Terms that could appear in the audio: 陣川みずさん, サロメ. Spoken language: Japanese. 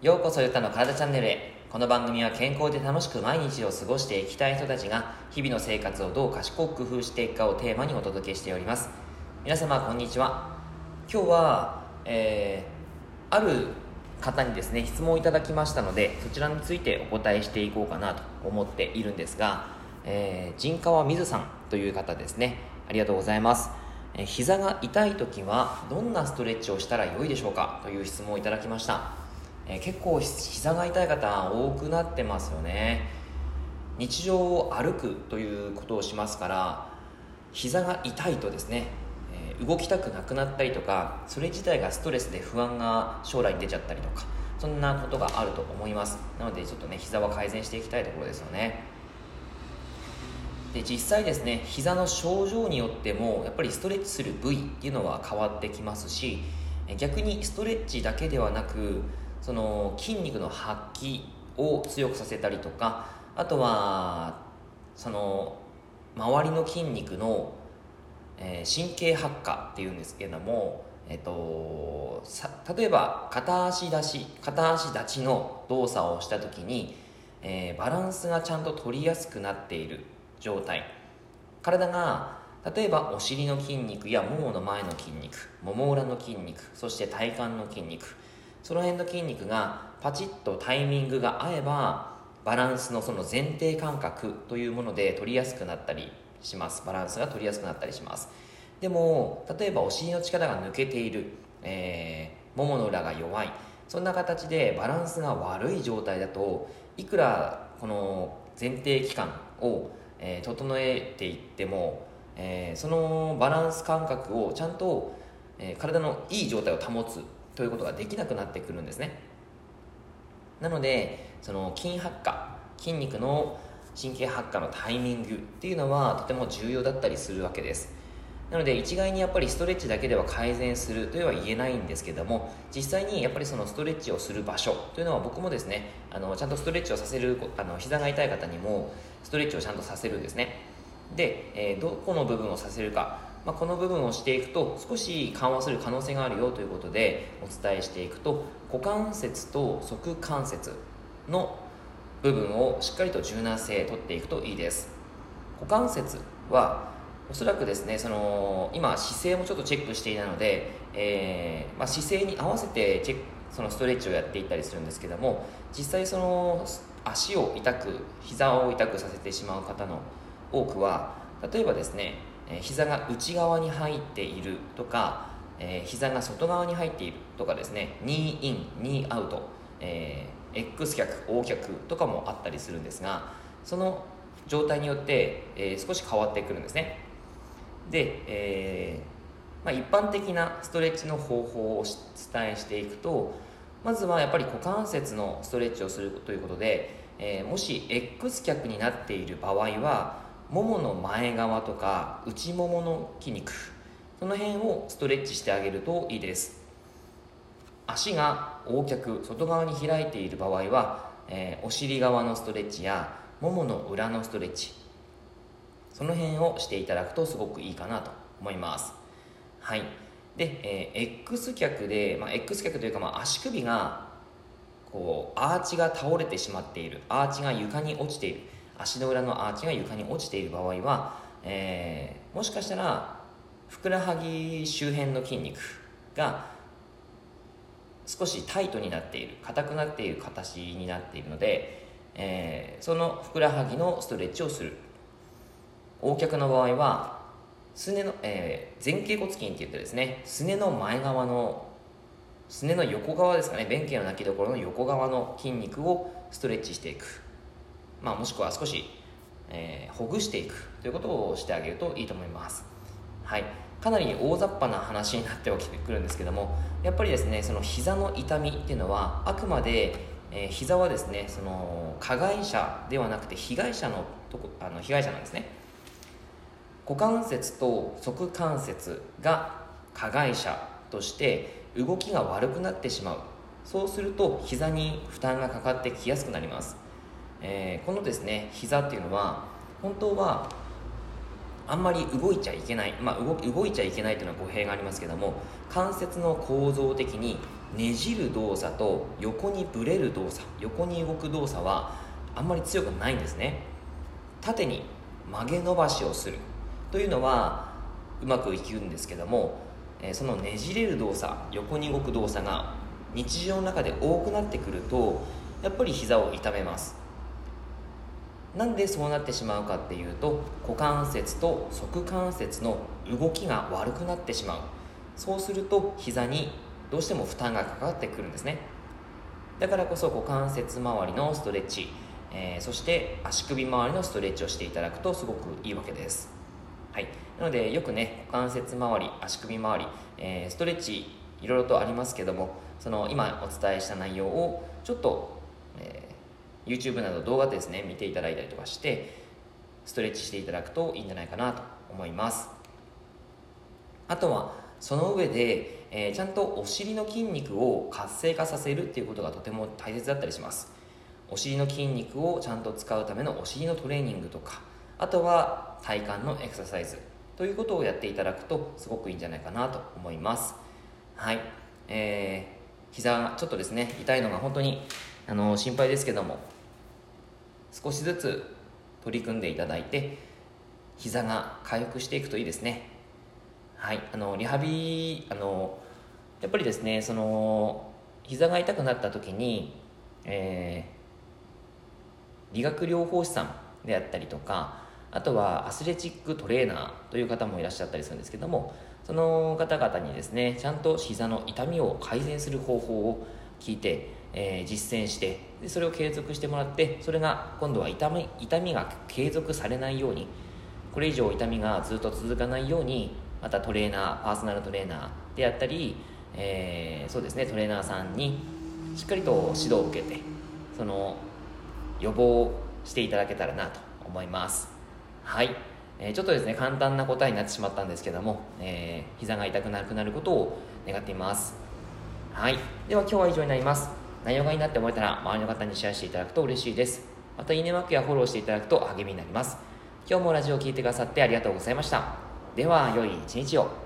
ようこそゆたの体チャンネルへ。この番組は健康で楽しく毎日を過ごしていきたい人たちが日々の生活をどう賢く工夫していくかをテーマにお届けしております。皆様こんにちは。今日は、ある方にですね質問をいただきましたので、そちらについてお答えしていこうかなと思っているんですが、陣川みずさんという方ですね、ありがとうございます。膝が痛いときはどんなストレッチをしたら良いでしょうかという質問をいただきました。結構膝が痛い方多くなってますよね。日常を歩くということをしますから、膝が痛いとですね動きたくなくなったりとか、それ自体がストレスで不安が将来出ちゃったりとか、そんなことがあると思います。なのでちょっとね、膝は改善していきたいところですよね。で、実際ですね、膝の症状によってもやっぱりストレッチする部位っていうのは変わってきますし、逆にストレッチだけではなく、その筋肉の発揮を強くさせたりとか、あとはその周りの筋肉の神経発火っていうんですけれども、例えば片足立ちの動作をした時に、バランスがちゃんと取りやすくなっている状態、体が例えばお尻の筋肉やももの前の筋肉、もも裏の筋肉、そして体幹の筋肉、その辺の筋肉がパチッとタイミングが合えば、バランスのその前提感覚というもので取りやすくなったりします。バランスが取りやすくなったりします。でも例えばお尻の力が抜けている、ももの裏が弱い、そんな形でバランスが悪い状態だと、いくらこの前提器官を、整えていっても、そのバランス感覚をちゃんと、体のいい状態を保つということができなくなってくるんですね。なのでその筋発火、筋肉の神経発火のタイミングっていうのはとても重要だったりするわけです。なので一概にやっぱりストレッチだけでは改善するとは言えないんですけども、実際にやっぱりそのストレッチをする場所というのは、僕もですねちゃんとストレッチをさせる、膝が痛い方にもストレッチをちゃんとさせるんですね。で、どこの部分をさせるか、この部分をしていくと少し緩和する可能性があるよということでお伝えしていくと、股関節と足関節の部分をしっかりと柔軟性取っていくといいです。股関節はおそらくですね、今姿勢もちょっとチェックしていたので、姿勢に合わせてそのストレッチをやっていったりするんですけども、実際その足を痛く、膝を痛くさせてしまう方の多くは、例えばですね膝が内側に入っているとか、膝が外側に入っているとかですね、ニーイン、ニーアウト、X 脚、O 脚とかもあったりするんですが、その状態によって、少し変わってくるんですね。で、一般的なストレッチの方法をお伝えしていくと、まずはやっぱり股関節のストレッチをするということで、もし X 脚になっている場合は、ももの前側とか内ももの筋肉、その辺をストレッチしてあげるといいです。足が横脚、外側に開いている場合は、お尻側のストレッチやももの裏のストレッチ、その辺をしていただくとすごくいいかなと思います。はい。で、X 脚で、X 脚というか、足首がこうアーチが倒れてしまっている、アーチが床に落ちている、足の裏のアーチが床に落ちている場合は、もしかしたらふくらはぎ周辺の筋肉が少しタイトになっている、硬くなっている形になっているので、そのふくらはぎのストレッチをする。横脚の場合はすねの、前脛骨筋っていってですね、すねの前側の、すねの横側ですかね、弁慶の泣きどころの横側の筋肉をストレッチしていく、もしくは少し、ほぐしていくということをしてあげるといいと思います。はい、かなり大雑把な話になってくるんですけども、やっぱりですねその膝の痛みっていうのは、あくまで、膝はですねその加害者ではなくて被害者なんですね。股関節と足関節が加害者として動きが悪くなってしまう。そうすると膝に負担がかかってきやすくなります。このですね膝っていうのは、本当はあんまり動いちゃいけない、動いちゃいけないというのは語弊がありますけども、関節の構造的にねじる動作と横にブレる動作、横に動く動作はあんまり強くないんですね。縦に曲げ伸ばしをするというのはうまくいくんですけども、そのねじれる動作、横に動く動作が日常の中で多くなってくると、やっぱり膝を痛めます。なんでそうなってしまうかっていうと、股関節と側関節の動きが悪くなってしまう。そうすると膝にどうしても負担がかかってくるんですね。だからこそ股関節周りのストレッチ、そして足首周りのストレッチをしていただくとすごくいいわけです。はい、なのでよくね、股関節周り、足首周り、ストレッチいろいろとありますけども、その今お伝えした内容をちょっと、YouTube など動画でですね見ていただいたりとかしてストレッチしていただくといいんじゃないかなと思います。あとはその上で、ちゃんとお尻の筋肉を活性化させるっていうことがとても大切だったりします。お尻の筋肉をちゃんと使うためのお尻のトレーニングとか、あとは体幹のエクササイズということをやっていただくとすごくいいんじゃないかなと思います。はい、膝ちょっとですね痛いのが本当に心配ですけども、少しずつ取り組んでいただいて膝が回復していくといいですね。はい、リハビやっぱりですね、その膝が痛くなった時に、理学療法士さんであったりとか、あとはアスレチックトレーナーという方もいらっしゃったりするんですけども、その方々にですねちゃんと膝の痛みを改善する方法を聞いて、実践して、でそれを継続してもらって、それが今度は痛みが継続されないように、これ以上痛みがずっと続かないように、またトレーナー、パーソナルトレーナーであったり、そうですね、トレーナーさんにしっかりと指導を受けて、その予防していただけたらなと思います。はい、ちょっとですね簡単な答えになってしまったんですけども、膝が痛くなくなることを願っています。はい、では今日は以上になります。内容がいいなって思えたら周りの方にシェアしていただくと嬉しいです。またいいねマークやフォローしていただくと励みになります。今日もラジオを聴いてくださってありがとうございました。では良い一日を。